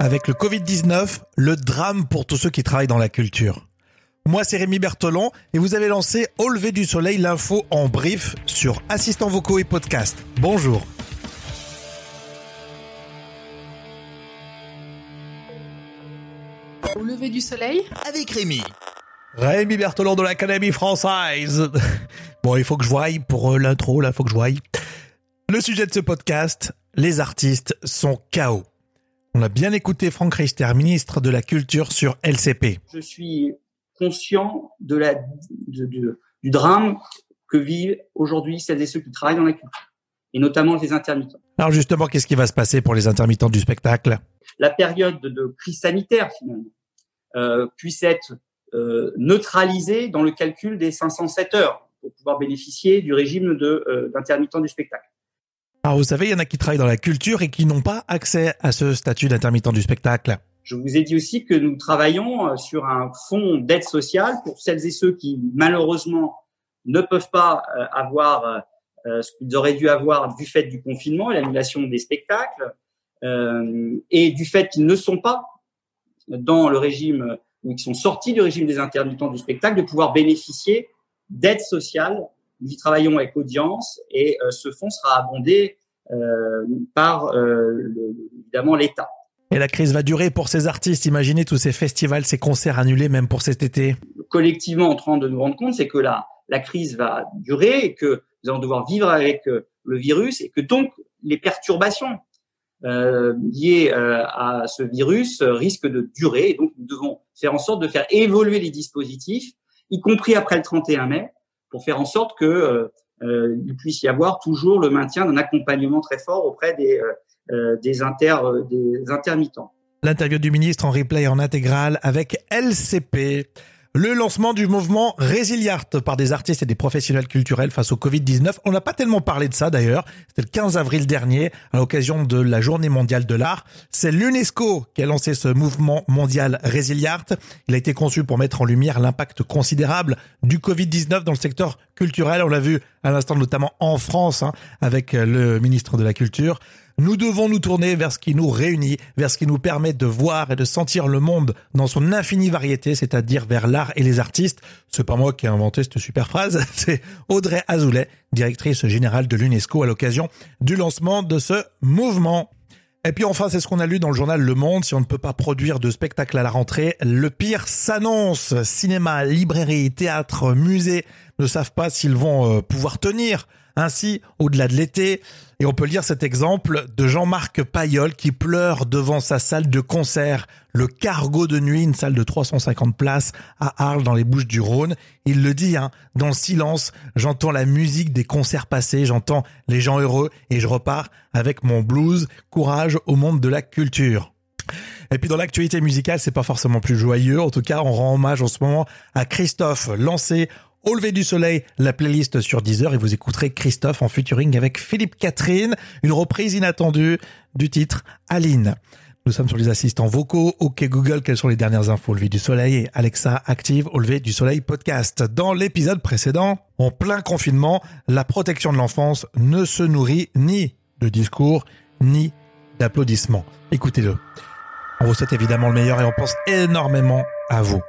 Avec le Covid-19, le drame pour tous ceux qui travaillent dans la culture. Moi, c'est Rémi Bertelon et vous avez lancé Au lever du soleil, l'info en brief sur Assistants Vocaux et Podcast. Bonjour. Au lever du soleil avec Rémi Bertelon de l'Académie française. Bon, il faut que je voie pour l'intro, là, il faut que je voie. Le sujet de ce podcast, les artistes sont KO. On a bien écouté Franck Reister, ministre de la Culture sur LCP. Je suis conscient du drame que vivent aujourd'hui celles et ceux qui travaillent dans la culture, et notamment les intermittents. Alors justement, qu'est-ce qui va se passer pour les intermittents du spectacle ? La période de crise sanitaire, finalement, puisse être neutralisée dans le calcul des 507 heures pour pouvoir bénéficier du régime d'intermittent du spectacle. Alors vous savez, il y en a qui travaillent dans la culture et qui n'ont pas accès à ce statut d'intermittent du spectacle. Je vous ai dit aussi que nous travaillons sur un fonds d'aide sociale pour celles et ceux qui, malheureusement, ne peuvent pas avoir ce qu'ils auraient dû avoir du fait du confinement et l'annulation des spectacles et du fait qu'ils ne sont pas dans le régime ou qu'ils sont sortis du régime des intermittents du spectacle, de pouvoir bénéficier d'aide sociale. Nous y travaillons avec Audience et ce fonds sera abondé par évidemment l'État. Et la crise va durer pour ces artistes. Imaginez tous ces festivals, ces concerts annulés même pour cet été. Collectivement, en train de nous rendre compte, c'est que la crise va durer et que nous allons devoir vivre avec le virus et que donc les perturbations liées à ce virus risquent de durer. Et donc, nous devons faire en sorte de faire évoluer les dispositifs, y compris après le 31 mai. Pour faire en sorte que il puisse y avoir toujours le maintien d'un accompagnement très fort auprès des intermittents. L'interview du ministre en replay en intégrale avec LCP. Le lancement du mouvement Résiliart par des artistes et des professionnels culturels face au Covid-19. On n'a pas tellement parlé de ça d'ailleurs. C'était le 15 avril dernier à l'occasion de la Journée mondiale de l'art. C'est l'UNESCO qui a lancé ce mouvement mondial Résiliart. Il a été conçu pour mettre en lumière l'impact considérable du Covid-19 dans le secteur culturel. On l'a vu à l'instant notamment en France avec le ministre de la Culture. Nous devons nous tourner vers ce qui nous réunit, vers ce qui nous permet de voir et de sentir le monde dans son infinie variété, c'est-à-dire vers l'art et les artistes. C'est pas moi qui ai inventé cette super phrase, c'est Audrey Azoulay, directrice générale de l'UNESCO à l'occasion du lancement de ce mouvement. Et puis enfin, c'est ce qu'on a lu dans le journal Le Monde. Si on ne peut pas produire de spectacle à la rentrée, le pire s'annonce. Cinéma, librairie, théâtre, musée ne savent pas s'ils vont pouvoir tenir ainsi au-delà de l'été. Et on peut lire cet exemple de Jean-Marc Payol qui pleure devant sa salle de concert, le Cargo de nuit, une salle de 350 places à Arles dans les Bouches-du-Rhône. Il le dit, dans le silence, j'entends la musique des concerts passés, j'entends les gens heureux et je repars avec mon blues. Courage au monde de la culture. Et puis dans l'actualité musicale, c'est pas forcément plus joyeux. En tout cas, on rend hommage en ce moment à Christophe, lancé Au lever du soleil, la playlist sur Deezer, et vous écouterez Christophe en featuring avec Philippe Catherine, une reprise inattendue du titre Aline. Nous sommes sur les assistants vocaux. Ok Google, quelles sont les dernières infos au lever du soleil ? Et Alexa active Au lever du soleil podcast. Dans l'épisode précédent, en plein confinement, la protection de l'enfance ne se nourrit ni de discours, ni d'applaudissements. Écoutez-le. On vous souhaite évidemment le meilleur et on pense énormément à vous.